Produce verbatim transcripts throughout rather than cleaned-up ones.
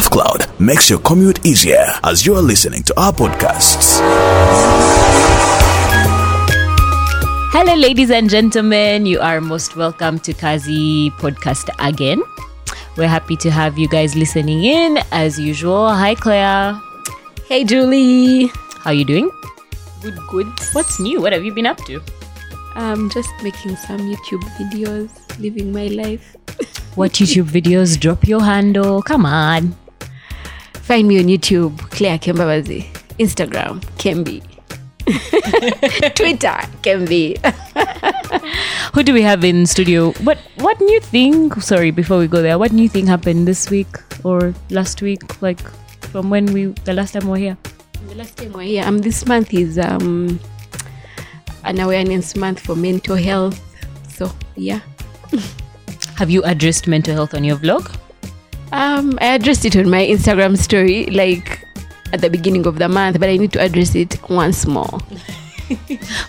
SoundCloud makes your commute easier as you are listening to our podcasts. Hello, ladies and gentlemen. You are most welcome to Kazi Podcast again. We're happy to have you guys listening in as usual. Hi, Claire. Hey, Julie. How are you doing? Good, good. What's new? What have you been up to? I'm um, just making some YouTube videos, living my life. What YouTube videos? Drop your handle. Come on. Find me on YouTube, Claire Kembabazi. Instagram, Kembi. Twitter, Kembi. Who do we have in studio? What What new thing? Sorry, before we go there, what new thing happened this week or last week? Like from when we the last time we were here. The last time we were here. Um, this month is um an awareness month for mental health. So yeah. Have you addressed mental health on your vlog? Um, I addressed it on my Instagram story, like at the beginning of the month, but I need to address it once more.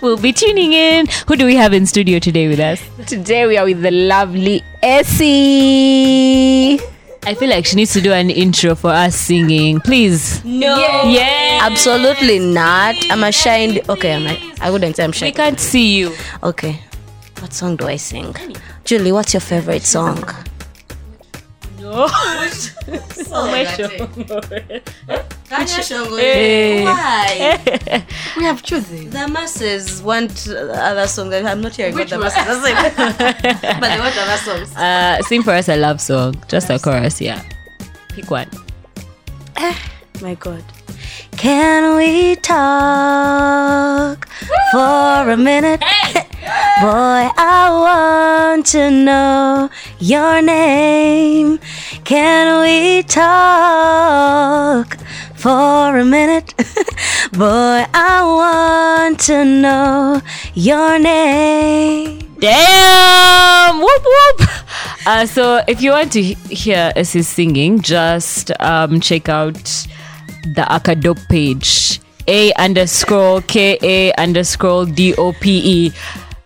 We'll be tuning in. Who do we have in studio today with us? Today we are with the lovely Essie. I feel like she needs to do an intro for us singing. Please. No. Yes. Yes. Absolutely not. I'm ashamed. Okay, I'm not, I wouldn't say I'm shy. We can't see you. Okay. What song do I sing? Julie, what's your favorite song? No. Oh my show. Hey. Why? We have chosen. The masses want other songs. I'm not hearing what the masses are saying. But they want other songs. Uh, sing for us a love song. Just love a chorus, song. Yeah. Pick one. My God. Can we talk for a minute? Hey. Boy, I want to know your name. Can we talk for a minute? Boy, I want to know your name. Damn! Whoop whoop! Uh, so if you want to hear Essie singing, just um, check out the Akadope page. A underscore K A underscore D O P E.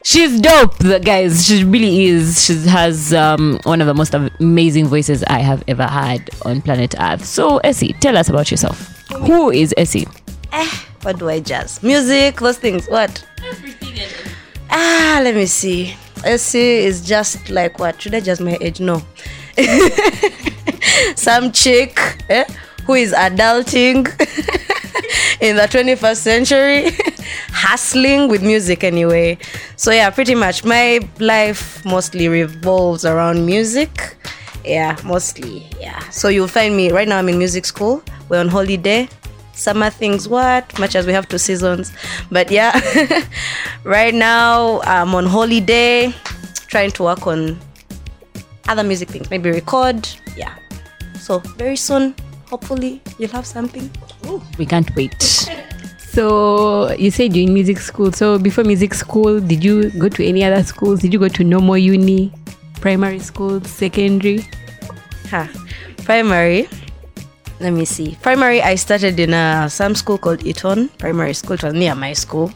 She's dope, guys. She really is. She has um, one of the most amazing voices I have ever had on planet Earth. So, Essie, tell us about yourself. Who is Essie? Eh, what do I jazz? Music, those things. What? Everything. Ah, let me see. Essie is just like what? Should I jazz my age? No. Some chick eh, who is adulting in the twenty-first century. Hustling with music anyway. So yeah, pretty much my life mostly revolves around music. Yeah, mostly. Yeah. So you'll find me right now. I'm in music school. We're on holiday. Summer things, what? Much as we have two seasons. But yeah, right now I'm on holiday, trying to work on other music things. Maybe record. Yeah. So very soon, hopefully you'll have something. Ooh, we can't wait. So you said you're in music school. So before music school, did you go to any other schools? Did you go to normal uni, primary school, secondary? Huh. Primary. Let me see. Primary, I started in uh, some school called Eton Primary School. It was near my school.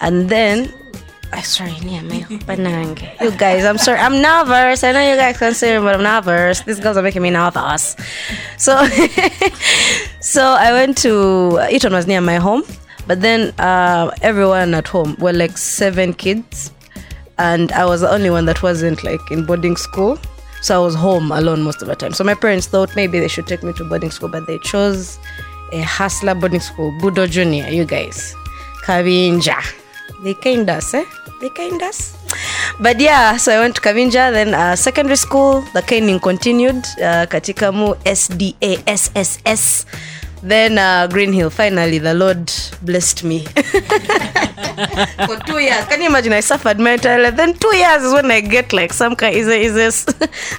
And then, I'm sorry, near my banang. You guys, I'm sorry. I'm nervous. I know you guys can't see me, but I'm nervous. These girls are making me nervous. So... So I went to, Eton was near my home, but then uh, everyone at home were like seven kids, and I was the only one that wasn't like in boarding school, so I was home alone most of the time. So my parents thought maybe they should take me to boarding school, but they chose a hustler boarding school, Budo Junior, you guys, Kabinja. They kind us, eh? They kind us. But yeah, so I went to Kabinja, then uh, secondary school, the caning continued, uh, Katikamu S D A S S S. Then uh, Green Hill, finally, the Lord blessed me. For two years. Can you imagine? I suffered mentally. Then two years is when I get like some kind of, is is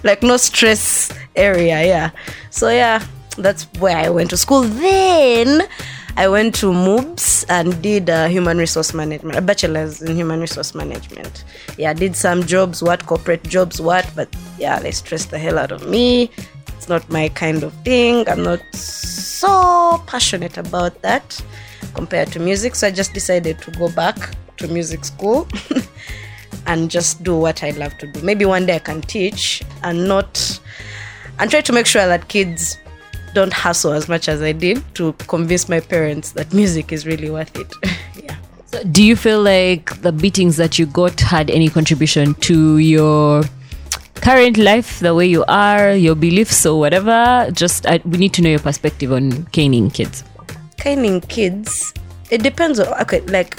like no stress area, yeah. So yeah, that's where I went to school. Then I went to M U B S and did uh, human resource management, a bachelor's in human resource management. Yeah, did some jobs, what, corporate jobs, what, but yeah, they stressed the hell out of me. It's not my kind of thing. I'm not so passionate about that compared to music. So I just decided to go back to music school and just do what I love to do. Maybe one day I can teach and not, and try to make sure that kids don't hustle as much as I did to convince my parents that music is really worth it. Yeah. So do you feel like the beatings that you got had any contribution to your current life, the way you are, your beliefs or whatever? Just I, we need to know your perspective on caning kids. Caning kids, it depends on, okay, like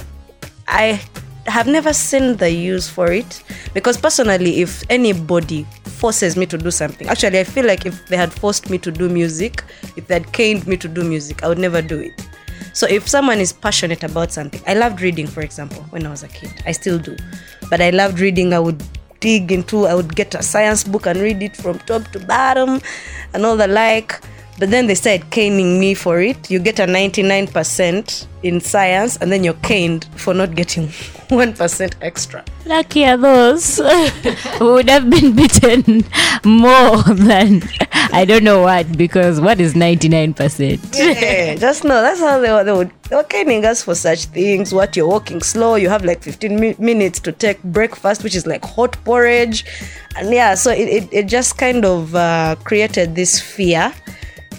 I have never seen the use for it, because personally, if anybody forces me to do something, actually I feel like if they had forced me to do music, if they had caned me to do music, I would never do it. So if someone is passionate about something, I loved reading, for example, when I was a kid. I still do, but I loved reading. I would dig into, I would get a science book and read it from top to bottom and all the like. But then they started caning me for it. You get a ninety-nine percent in science and then you're caned for not getting one percent extra. Lucky are those who would have been beaten more than, I don't know what, because what is ninety-nine percent? Yeah, just know, that's how they were, they were, they were caning us for such things. What, you're walking slow, you have like fifteen mi- minutes to take breakfast, which is like hot porridge. And yeah, so it, it, it just kind of uh, created this fear.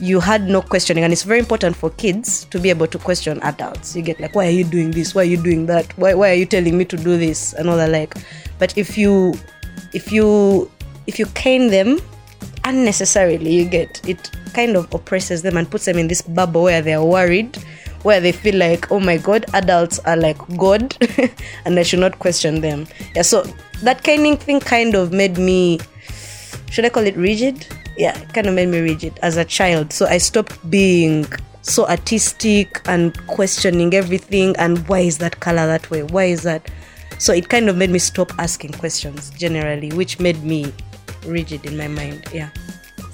You had no questioning, and it's very important for kids to be able to question adults. You get like, why are you doing this? Why are you doing that? Why why are you telling me to do this? And all that like. But if you if you if you cane them unnecessarily, you get it kind of oppresses them and puts them in this bubble where they're worried, where they feel like, oh my God, adults are like God and I should not question them. Yeah, so that caning thing kind of made me, should I call it rigid? Yeah, it kind of made me rigid as a child. So I stopped being so artistic and questioning everything. And why is that color that way? Why is that? So it kind of made me stop asking questions generally, which made me rigid in my mind. Yeah.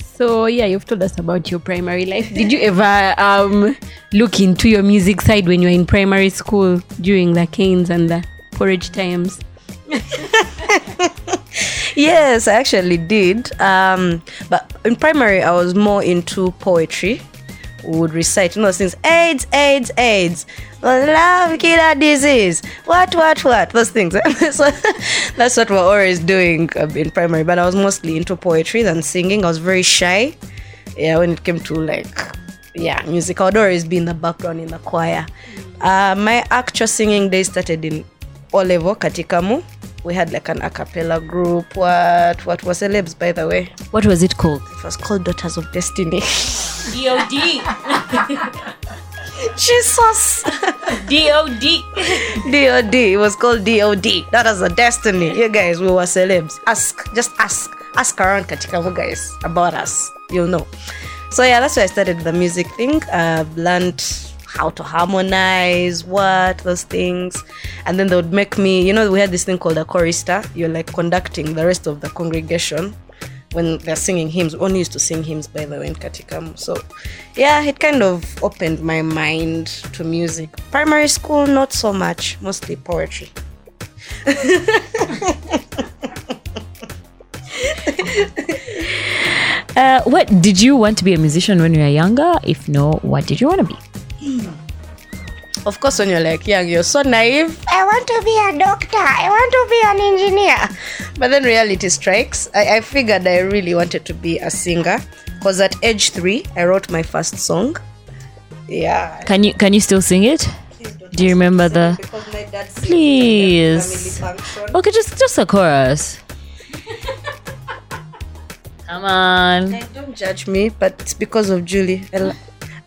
So yeah, you've told us about your primary life. Did you ever um, look into your music side when you were in primary school during the canes and the porridge times? Yes, I actually did. Um, but in primary, I was more into poetry. We would recite, you know, things, AIDS, AIDS, AIDS, love killer disease, what, what, what, those things. So that's what we're always doing in primary. But I was mostly into poetry than singing. I was very shy. Yeah, when it came to like, yeah, music, I would always be in the background in the choir. Uh, my actual singing day started in O-level, Katikamu. We had like an a cappella group. What what was celebs, by the way? What was it called? It was called Daughters of Destiny. D O D Jesus. D O D D O D It was called D O D Daughters of Destiny. You guys, we were celebs. Ask. Just ask. Ask around Katikamu guys about us. You'll know. So yeah, that's where I started the music thing. I've learned how to harmonize, what, those things. And then they would make me, you know, we had this thing called a chorister. You're like conducting the rest of the congregation when they're singing hymns. We only used to sing hymns, by the way, in Katikamu. So yeah, it kind of opened my mind to music. Primary school, not so much, mostly poetry. uh, what, did you want to be a musician when you were younger? If no, what did you want to be? Of course, when you're like young, you're so naive. I want to be a doctor. I want to be an engineer. But then reality strikes. I, I figured I really wanted to be a singer, because at age three, I wrote my first song. Yeah. Can you can you still sing it? Do you remember the? Please. Okay, just just a chorus. Come on. And don't judge me, but it's because of Julie. I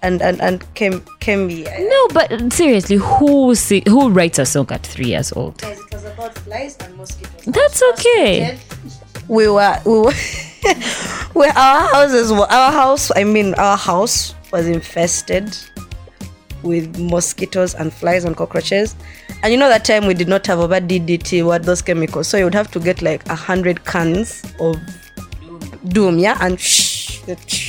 And and and Kem, Kemi. No, but seriously, who si- who writes a song at three years old? Because it was about flies and mosquitoes. That's okay. We were we were well, our houses were our house. I mean, our house was infested with mosquitoes and flies and cockroaches. And you know that time we did not have about D D T, what those chemicals. So you would have to get like a hundred cans of doom, yeah, and shh. shh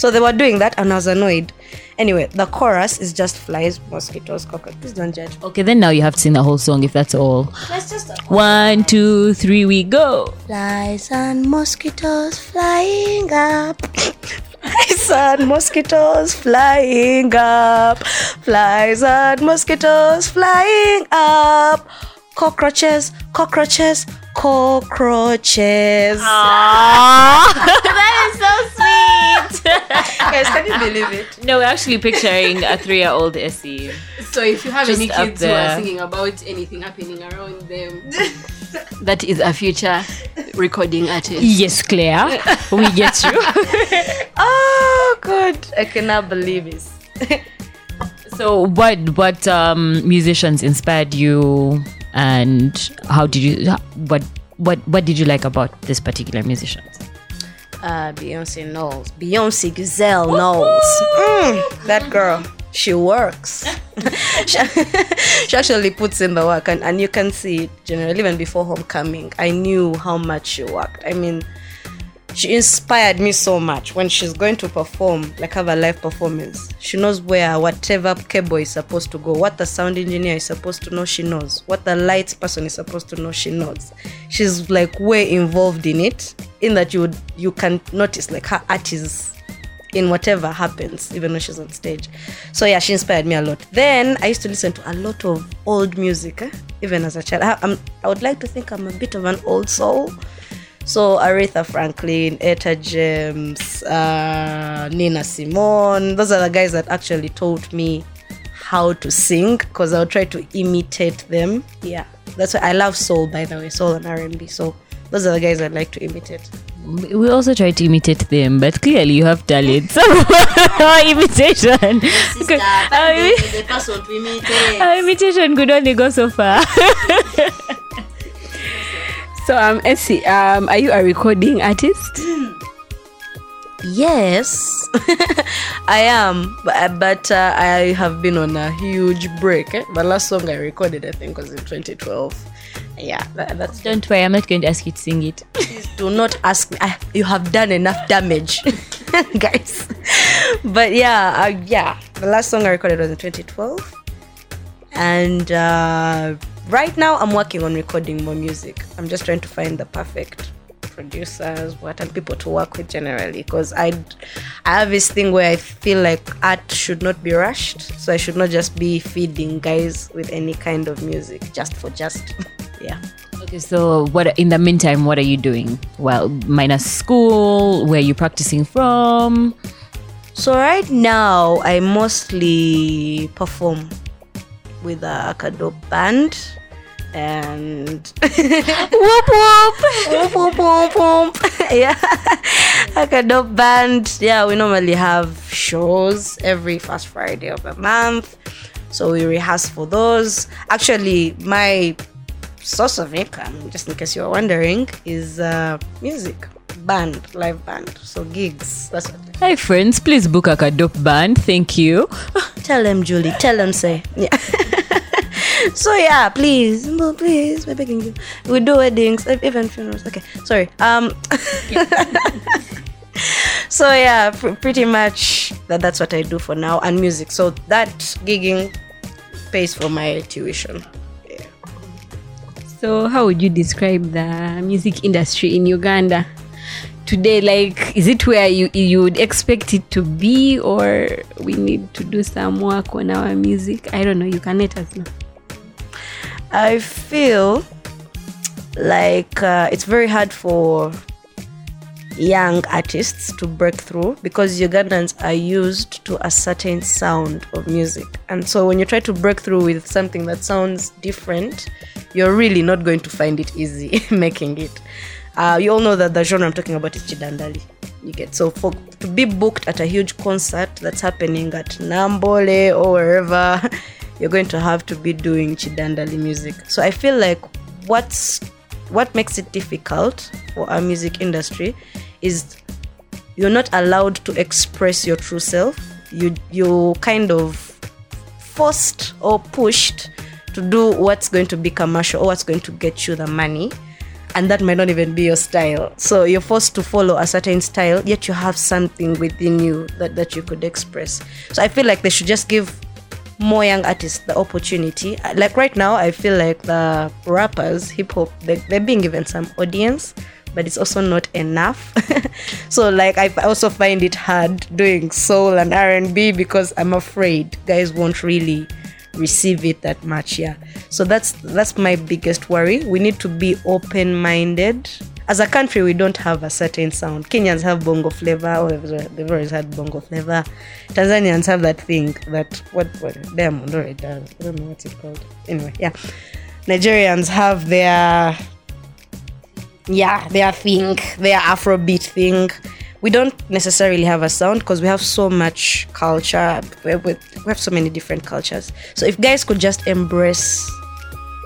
So they were doing that and I was annoyed. Anyway, the chorus is just flies, mosquitoes, cockroaches. Please don't judge. Okay, then now you have to sing the whole song if that's all. Let's just one, two, three, we go. Flies and mosquitoes flying up. Flies and mosquitoes flying up. Flies and mosquitoes flying up. Cockroaches, cockroaches, cockroaches. That is so sweet. Guys, No, we're actually picturing a three-year-old Essie. So if you have just any kids who are singing about anything happening around them, that is a future recording artist. Yes, Claire, we get you. Oh God, I cannot believe it. So what what um, musicians inspired you, and how did you what what what did you like about this particular musician? Uh, Beyonce Knowles. Beyonce Gazelle Knowles. Mm, that girl. She works. she, she actually puts in the work, and, and you can see it generally. Even before Homecoming, I knew how much she worked. I mean, she inspired me so much. When she's going to perform, like have a live performance, she knows where whatever cable is supposed to go, what the sound engineer is supposed to know, she knows. What the lights person is supposed to know, she knows. She's like way involved in it, in that you would, you can notice like her art is in whatever happens, even when she's on stage. So yeah, she inspired me a lot. Then I used to listen to a lot of old music, eh? Even as a child. I, I'm, I would like to think I'm a bit of an old soul. So Aretha Franklin, Etta James, uh, Nina Simone, those are the guys that actually taught me how to sing, because I'll try to imitate them. Yeah, that's why I love soul, by the way, soul and R and B. So those are the guys I like to imitate. We also try to imitate them, but clearly you have talent. So imitation. Sister, our imitation, the person to imitate. Our imitation could only go so far. So, um, Essie, um, are you a recording artist? Yes, I am. But, but uh, I have been on a huge break. Eh? The last song I recorded, I think, was in twenty twelve. Yeah, that, that's. Don't worry, I'm not going to ask you to sing it. Please do not ask me. I, you have done enough damage, guys. But yeah, uh, yeah, the last song I recorded was in twenty twelve, and. Uh, Right now, I'm working on recording more music. I'm just trying to find the perfect producers, what, and people to work with generally. Because I, I have this thing where I feel like art should not be rushed. So I should not just be feeding guys with any kind of music just for just. Yeah. Okay, so what in the meantime, what are you doing? Well, minus school, where are you practicing from? So right now, I mostly perform with the Akadope band. And whoop whoop whoop whoop whoop whoop. Yeah, Akadope band. Yeah, we normally have shows every first Friday of the month, so we rehearse for those. Actually, my source of income, just in case you're wondering, is uh, music. Band, live band, so gigs. That's what. Hi friends, please book a Akadope band. Thank you. Tell them, Julie. Tell them, say. Yeah. So yeah, please, no, please, we're begging you. We do weddings, even funerals. Okay, sorry. Um. So yeah, pr- pretty much that, that's what I do for now, and music. So that gigging pays for my tuition. Yeah. So how would you describe the music industry in Uganda today? Like, is it where you you would expect it to be, or we need to do some work on our music? I don't know. You can let us know. I feel like uh, it's very hard for young artists to break through, because Ugandans are used to a certain sound of music, and so when you try to break through with something that sounds different, you're really not going to find it easy making it. Uh, you all know that the genre I'm talking about is Chidandali. You get so for, to be booked at a huge concert that's happening at Nambole or wherever, you're going to have to be doing Chidandali music. So I feel like what's what makes it difficult for our music industry is you're not allowed to express your true self. You you kind of forced or pushed to do what's going to be commercial or what's going to get you the money. And that might not even be your style. So you're forced to follow a certain style, yet you have something within you that, that you could express. So I feel like they should just give more young artists the opportunity. Like right now, I feel like the rappers, hip-hop, they, they're being given some audience, but it's also not enough. So like I also find it hard doing soul and R and B, because I'm afraid guys won't really receive it that much. Yeah, so that's that's my biggest worry. We need to be open-minded. as a country, we don't have a certain sound. Kenyans have bongo flavor, or they've always had bongo flavor. Tanzanians have that thing that, what, what, damn, no, it does. I don't know what it's called. Anyway, yeah. Nigerians have their, yeah, their thing, their Afrobeat thing. We don't necessarily have a sound because we have so much culture. We, we, we have so many different cultures. So if guys could just embrace,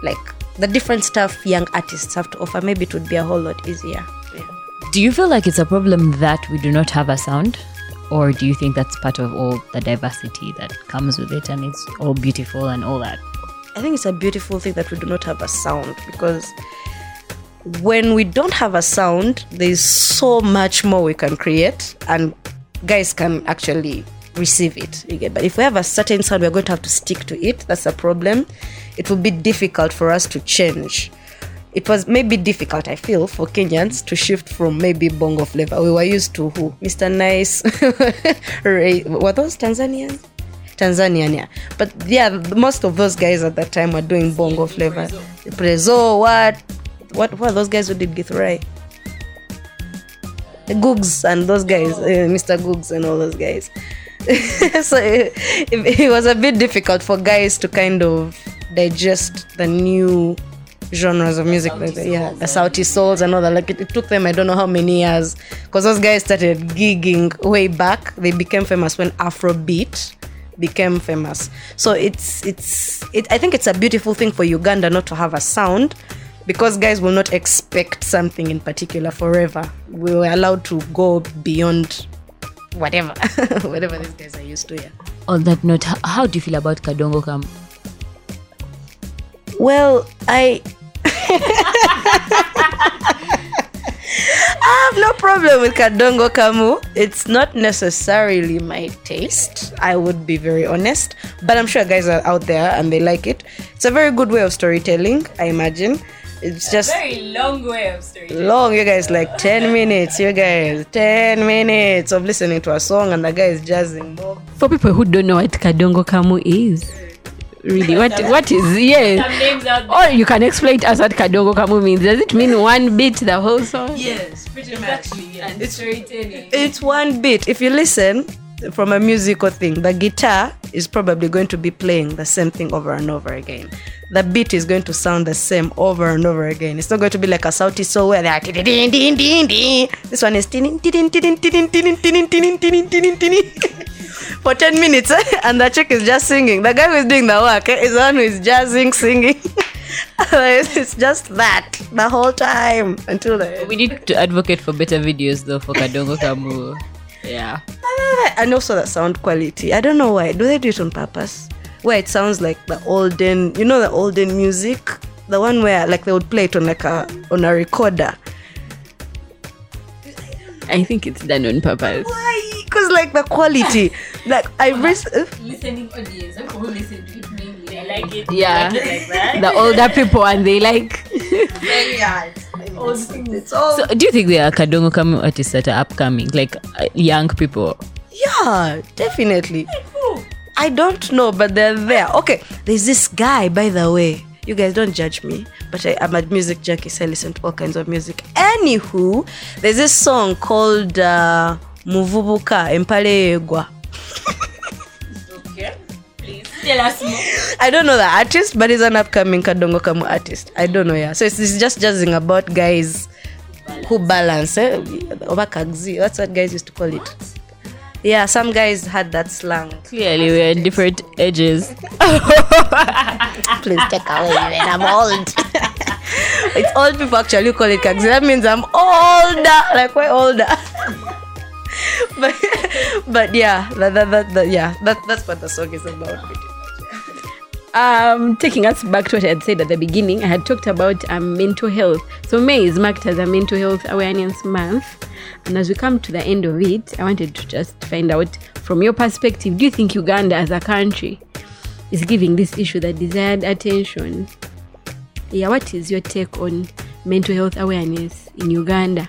like, the different stuff young artists have to offer, maybe it would be a whole lot easier. Yeah. Do you feel like it's a problem that we do not have a sound? Or do you think that's part of all the diversity that comes with it and it's all beautiful and all that? I think it's a beautiful thing that we do not have a sound, because when we don't have a sound, there's so much more we can create and guys can actually receive it. You get? But if we have a certain sound, we're going to have to stick to it. That's a problem. It will be difficult for us to change. It was maybe difficult, I feel, for Kenyans to shift from maybe bongo flavor. We were used to who? Mister Nice. Ray. Were those Tanzanians? Tanzanian, yeah. But yeah, most of those guys at that time were doing bongo flavor. Prezo, what? What were those guys who did Githurai? Googs and those guys, uh, Mister Googs and all those guys. So it, it, it was a bit difficult for guys to kind of digest the new genres of music, like that. Yeah, the Sauti Sols and all that. Like it, it took them, I don't know how many years, because those guys started gigging way back. They became famous when Afrobeat became famous. So it's it's it. I think it's a beautiful thing for Uganda not to have a sound, because guys will not expect something in particular forever. We were allowed to go beyond whatever, whatever these guys are used to, yeah. On that note, how do you feel about Kadongo Camp? Well, I... I have no problem with Kadongo Kamu. It's not necessarily my taste, I would be very honest. But I'm sure guys are out there and they like it. It's a very good way of storytelling, I imagine. It's just a very long way of storytelling. Long, you guys, like ten minutes, you guys, ten minutes of listening to a song and the guy is jazzing. For people who don't know what Kadongo Kamu is, really, what what is, yes, or you can explain to us what Kadongo Kamu means. Does it mean one beat the whole song? Yes, pretty much. Yes. And it's storytelling. It's one beat. If you listen from a musical thing, the guitar is probably going to be playing the same thing over and over again. The beat is going to sound the same over and over again. It's not going to be like a Sauti Sol where they're din din din din din. This one is din din din din din din din din din din for ten minutes, and the chick is just singing. The guy who is doing the work is the one who is jazzing, singing. It's just that the whole time until the... We need to advocate for better videos though for Kadongo Kamu. Yeah. And also the sound quality. I don't know why. Do they do it on purpose? Where it sounds like the olden, you know, the olden music, the one where like they would play it on like a on a recorder. I think it's done on purpose. Why? Because like the quality, like I risk listening audience. People who listen to it mainly, they like it. Yeah, like it like that. The older people and they like. Very hard. It's all. So, do you think there are Kadongo Kamu artists that are upcoming, like uh, young people? Yeah, definitely. I don't know, but they're there. Okay, there's this guy, by the way. You guys don't judge me, but I, I'm a music junkie, so I listen to all kinds of music. Anywho, there's this song called uh, Muvubuka Mpale. Okay, please tell us more. I don't know the artist, but he's an upcoming Kadongo Kamu artist. I don't know, yeah. So it's, it's just jazzing about guys balance. Who balance. Eh? That's what guys used to call it. What? Yeah, some guys had that slang. Clearly, we're in different ages. Please take away when I'm old. It's old people actually who call it kags. That means I'm older. Like, why older? but, but yeah, that, that, that, that, yeah that, that's what the song is about. Um, taking us back to what I had said at the beginning, I had talked about um, mental health. So May is marked as a mental health awareness month. And as we come to the end of it, I wanted to just find out, from your perspective, do you think Uganda as a country is giving this issue the desired attention? Yeah, what is your take on mental health awareness in Uganda?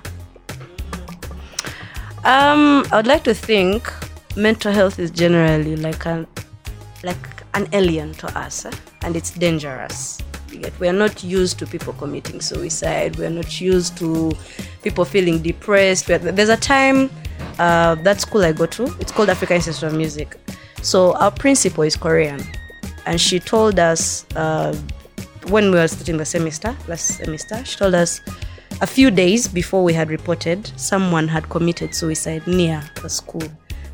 Um, I would like to think mental health is generally like a, like an alien to us, eh? And it's dangerous. yet. We are not used to people committing suicide. We are not used to people feeling depressed. Are, there's a time uh, that school I go to, it's called African Institute of Music. So our principal is Korean, and she told us uh, when we were starting the semester, last semester, she told us a few days before we had reported, someone had committed suicide near the school.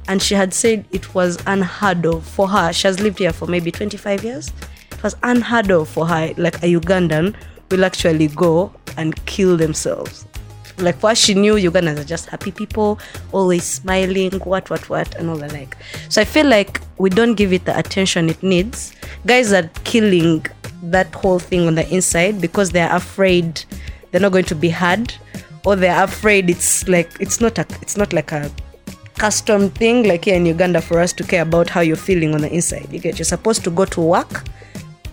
And she had said it was unheard of for her. She has lived here for maybe twenty-five years. It was unheard of for her, like a Ugandan will actually go and kill themselves. Like, for us, she knew Ugandans are just happy people, always smiling, what, what, what, and all the like. So I feel like we don't give it the attention it needs. Guys are killing that whole thing on the inside because they're afraid they're not going to be heard, or they're afraid it's like, it's not a, it's not like a custom thing like here in Uganda for us to care about how you're feeling on the inside. You get, you're supposed to go to work,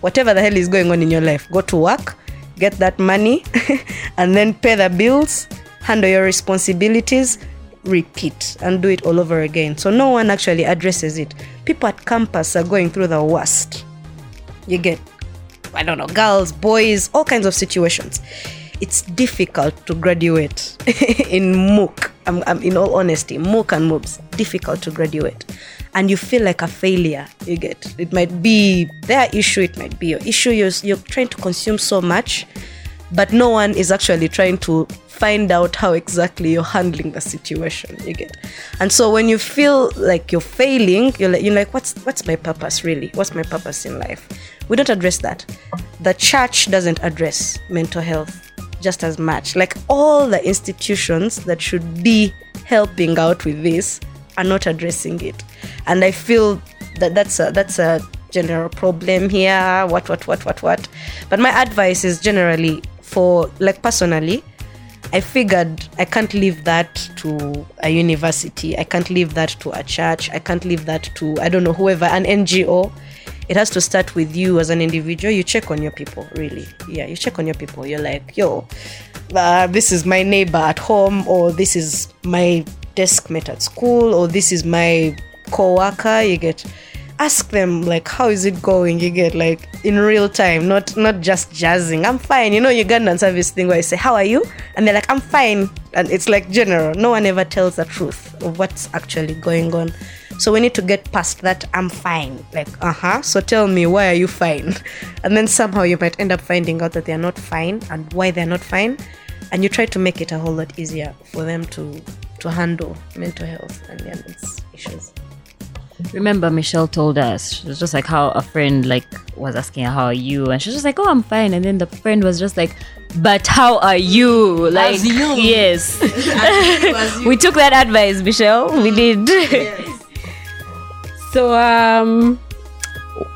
whatever the hell is going on in your life, go to work, get that money, and then pay the bills, handle your responsibilities, repeat, and do it all over again. So no one actually addresses it. People at campus are going through the worst. You get, I don't know, girls, boys, all kinds of situations. It's difficult to graduate in M O O C. I'm, I'm, in all honesty, M O O C and M U B S, difficult to graduate. And you feel like a failure, you get. It might be their issue, it might be your issue. You're, you're trying to consume so much, but no one is actually trying to find out how exactly you're handling the situation, you get. And so when you feel like you're failing, you're like, you're like what's, what's my purpose really? What's my purpose in life? We don't address that. The church doesn't address mental health just as much. Like, all the institutions that should be helping out with this are not addressing it. And I feel that that's a, that's a general problem here, what, what, what, what, what. But my advice is generally for, like, personally, I figured I can't leave that to a university. I can't leave that to a church. I can't leave that to, I don't know, whoever, an N G O. It has to start with you as an individual. You check on your people, really. Yeah, you check on your people. You're like, yo, uh, this is my neighbor at home, or this is my desk mate at school, or this is my co-worker. You get, ask them, like, how is it going? You get, like, in real time, not not just jazzing. I'm fine. You know, Ugandans have this thing where I say, how are you? And they're like, I'm fine. And it's like general. No one ever tells the truth of what's actually going on. So we need to get past that, I'm fine. Like, uh-huh, so tell me, why are you fine? And then somehow you might end up finding out that they're not fine and why they're not fine. And you try to make it a whole lot easier for them to, to handle mental health and their issues. Remember, Michelle told us, she was just like, how a friend like was asking her, how are you? And she was just like, oh, I'm fine. And then the friend was just like, but how are you? Like, as you. Yes. As you, as you. We took that advice, Michelle. We did. Yes. So, um,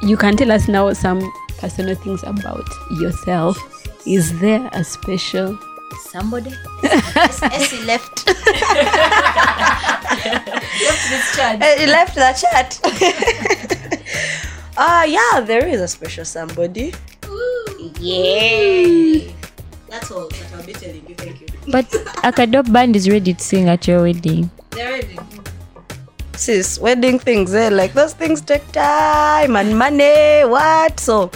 you can tell us now some personal things about yourself. Is there a special somebody? Essie left. left this chat. Uh, left that chat. Ah, uh, yeah, there is a special somebody. Ooh, yay! That's all that I'll be telling you. Thank you. But Akadope band is ready to sing at your wedding. They're ready. Sis, wedding things, eh? Like, those things take time and money, what? So,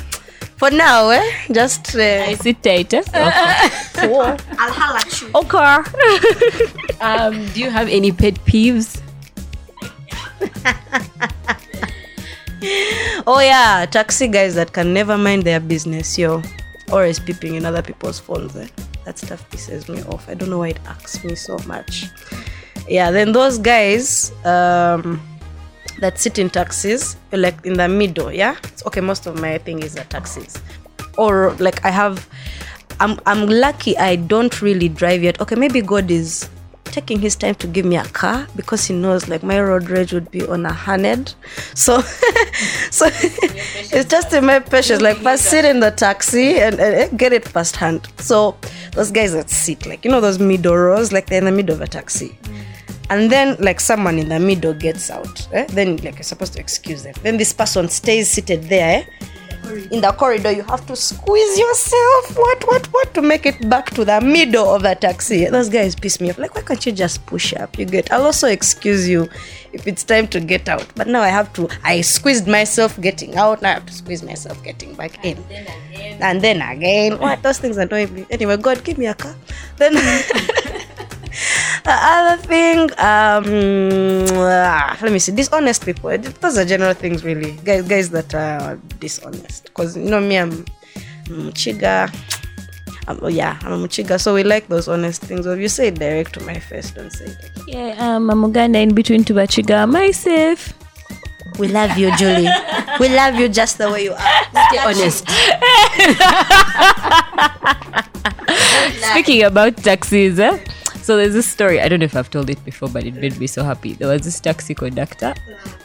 for now, eh? Just... Uh, I sit tight, eh? Okay. I'll holler at you. Okay. um, do you have any pet peeves? Oh, yeah. Taxi guys that can never mind their business, yo. Always peeping in other people's phones, eh? That stuff pisses me off. I don't know why it irks me so much. Yeah, then those guys um, that sit in taxis, like in the middle, yeah? It's okay, most of my thing is the taxis. Or like I have, I'm I'm lucky I don't really drive yet. Okay, maybe God is taking his time to give me a car because he knows like my road rage would be on a hundred. So so it's just in my patience, like first sit in the taxi and, and get it first hand. So those guys that sit, like, you know, those middle rows, like they're in the middle of a taxi. And then, like, someone in the middle gets out. Eh? Then, like, you're supposed to excuse them. Then this person stays seated there. Eh? corridor. In the corridor, you have to squeeze yourself, what, what, what, to make it back to the middle of the taxi. Those guys piss me off. Like, why can't you just push up? You get, I'll also excuse you if it's time to get out. But now I have to, I squeezed myself getting out, now I have to squeeze myself getting back in. And then again. And then again. What, those things annoy me. Anyway, God, give me a car. Then... The other thing, um, uh, let me see, dishonest people. Those are general things, really. Guys, guys that are dishonest. Because, you know, me, I'm Muchiga. I'm, yeah, I'm a Muchiga. So we like those honest things. Well, you say it direct to my face, don't say it. Yeah, um, I'm Uganda in between to Bachiga. Am I safe? We love you, Julie. We love you just the way you are. Stay honest. Speaking about taxis, eh? So there's this story, I don't know if I've told it before, but it made me so happy. There was this taxi conductor,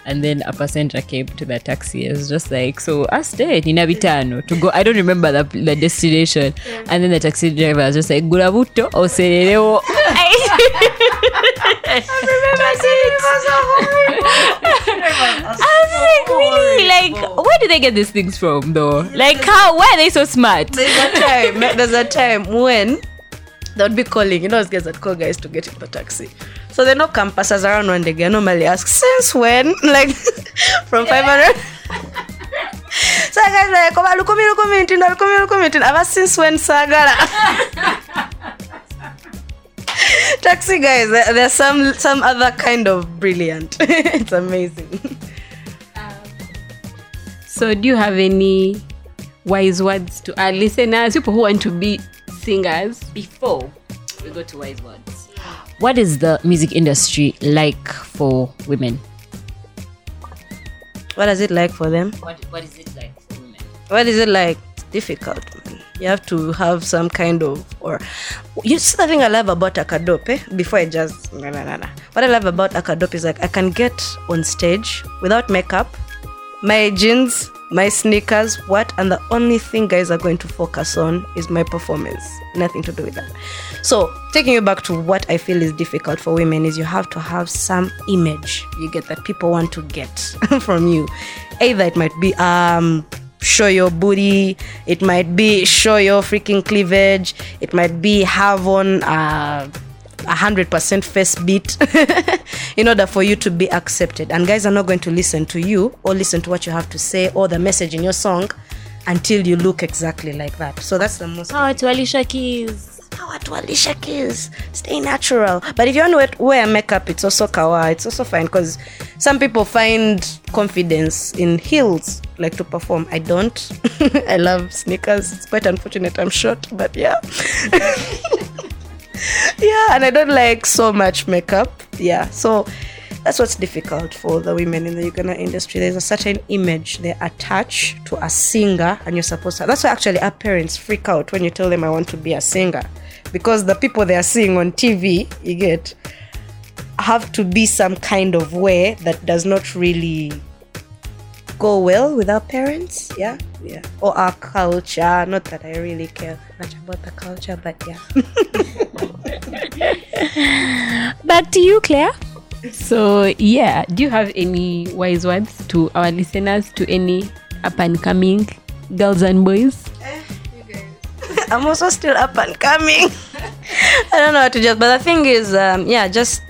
and then a passenger came to the taxi. It was just like, so I stayed in Abitano to go. I don't remember the, the destination. Yeah. And then the taxi driver was just like, Gurabuto or Sereo. I remember saying it was so horrible. I was like, really? Like, where do they get these things from, though? Like, how? Why are they so smart? There's a time, there's a time when... They would be calling, you know, those guys that call guys to get in the taxi. So they know campusers around one day. I normally ask, since when? Like, from five hundred? So guys like, come on, look at me, look at me, look at me, look at me. Ever since when, Sagara? Taxi guys, they're some, some other kind of brilliant. It's amazing. Um, so do you have any wise words to our listeners, people who want to be singers, before we go to wise words? What is the music industry like for women? What is it like for them? What What is it like for women? What is it like? It's difficult. You have to have some kind of, or you see the thing I love about Akadope. Eh? Before I just nah, nah, nah, nah. What I love about Akadope is like I can get on stage without makeup, my jeans, my sneakers, what, and the only thing guys are going to focus on is my performance. Nothing to do with that. So, taking you back to what I feel is difficult for women is you have to have some image you get that people want to get from you. Either it might be, um, show your booty, it might be show your freaking cleavage, it might be have on, uh, a hundred percent face beat in order for you to be accepted. And guys are not going to listen to you or listen to what you have to say or the message in your song until you look exactly like that. So that's the most. Power to Alicia Keys. Power to Alicia Keys. Stay natural. But if you want to wear makeup, it's also kawaii. It's also fine because some people find confidence in heels, like to perform. I don't. I love sneakers. It's quite unfortunate I'm short, but yeah. Yeah, and I don't like so much makeup. Yeah, so that's what's difficult for the women in the Uganda industry. There's a certain image they attach to a singer, and you're supposed to. That's why actually our parents freak out when you tell them I want to be a singer, because the people they are seeing on T V, you get, have to be some kind of way that does not really go well with our parents, yeah, yeah, or our culture. Not that I really care much about the culture, but yeah. Back to you, Claire. So yeah, do you have any wise words to our listeners, to any up and coming girls and boys? Uh, you guys. I'm also still up and coming. I don't know how to just. But the thing is, um, yeah, just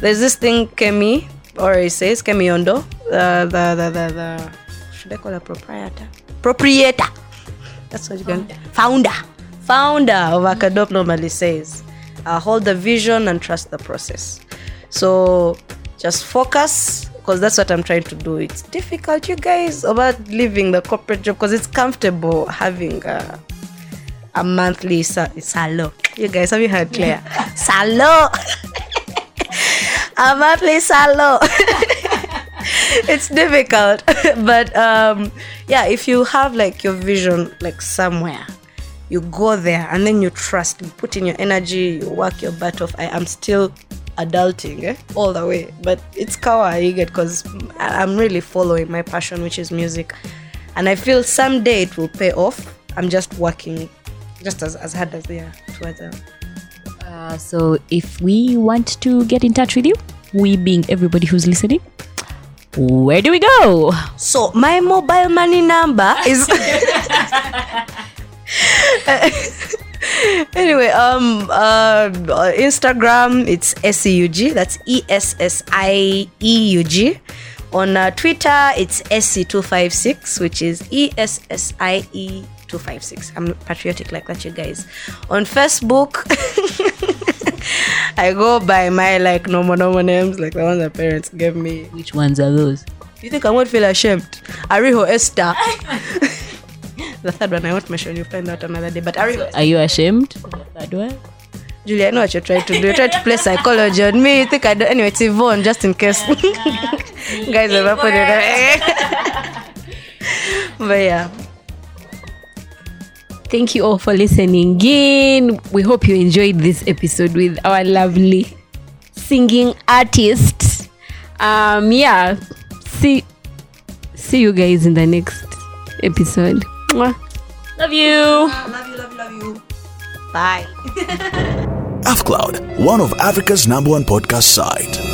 there's this thing, Kemi, or it says Kemi Ondo. Uh, the, the, the, the, should I call her proprietor? Proprietor. That's what you can. Founder. Founder of Akadope normally says, uh, hold the vision and trust the process. So just focus, because that's what I'm trying to do. It's difficult, you guys, about leaving the corporate job, because it's comfortable having a, a monthly sal- salo. You guys, have you heard Claire? Salo. A monthly salo. It's difficult, but um, yeah, if you have like your vision like somewhere, you go there and then you trust, you put in your energy, you work your butt off. I am still adulting eh? all the way, but it's kawaii, you get, because I'm really following my passion, which is music, and I feel someday it will pay off. I'm just working just as, as hard as they are towards them. Uh, so if we want to get in touch with you, we being everybody who's listening, where do we go? So my mobile money number is anyway, um, uh, Instagram, it's S E U G. That's E S S I E U G. On uh, Twitter, it's S C two five six, which is E S S I E two five six. I'm patriotic like that, you guys. On Facebook, I go by my like normal, normal names, like the ones my parents gave me. Which ones are those? You think I won't feel ashamed? Ariho Esther. The third one I won't mention, you'll find out another day. But Ariho, are you ashamed? The third one? Julie, I know what you're trying to do. You're trying to play psychology on me. You think I don't? Anyway, it's Yvonne, just in case. Guys, I'm up for it. But yeah. Thank you all for listening again. We hope you enjoyed this episode with our lovely singing artist. Um, yeah. See, see you guys in the next episode. Mwah. Love you. Love you, love you, love you. Bye. AfCloud, one of Africa's number one podcast site.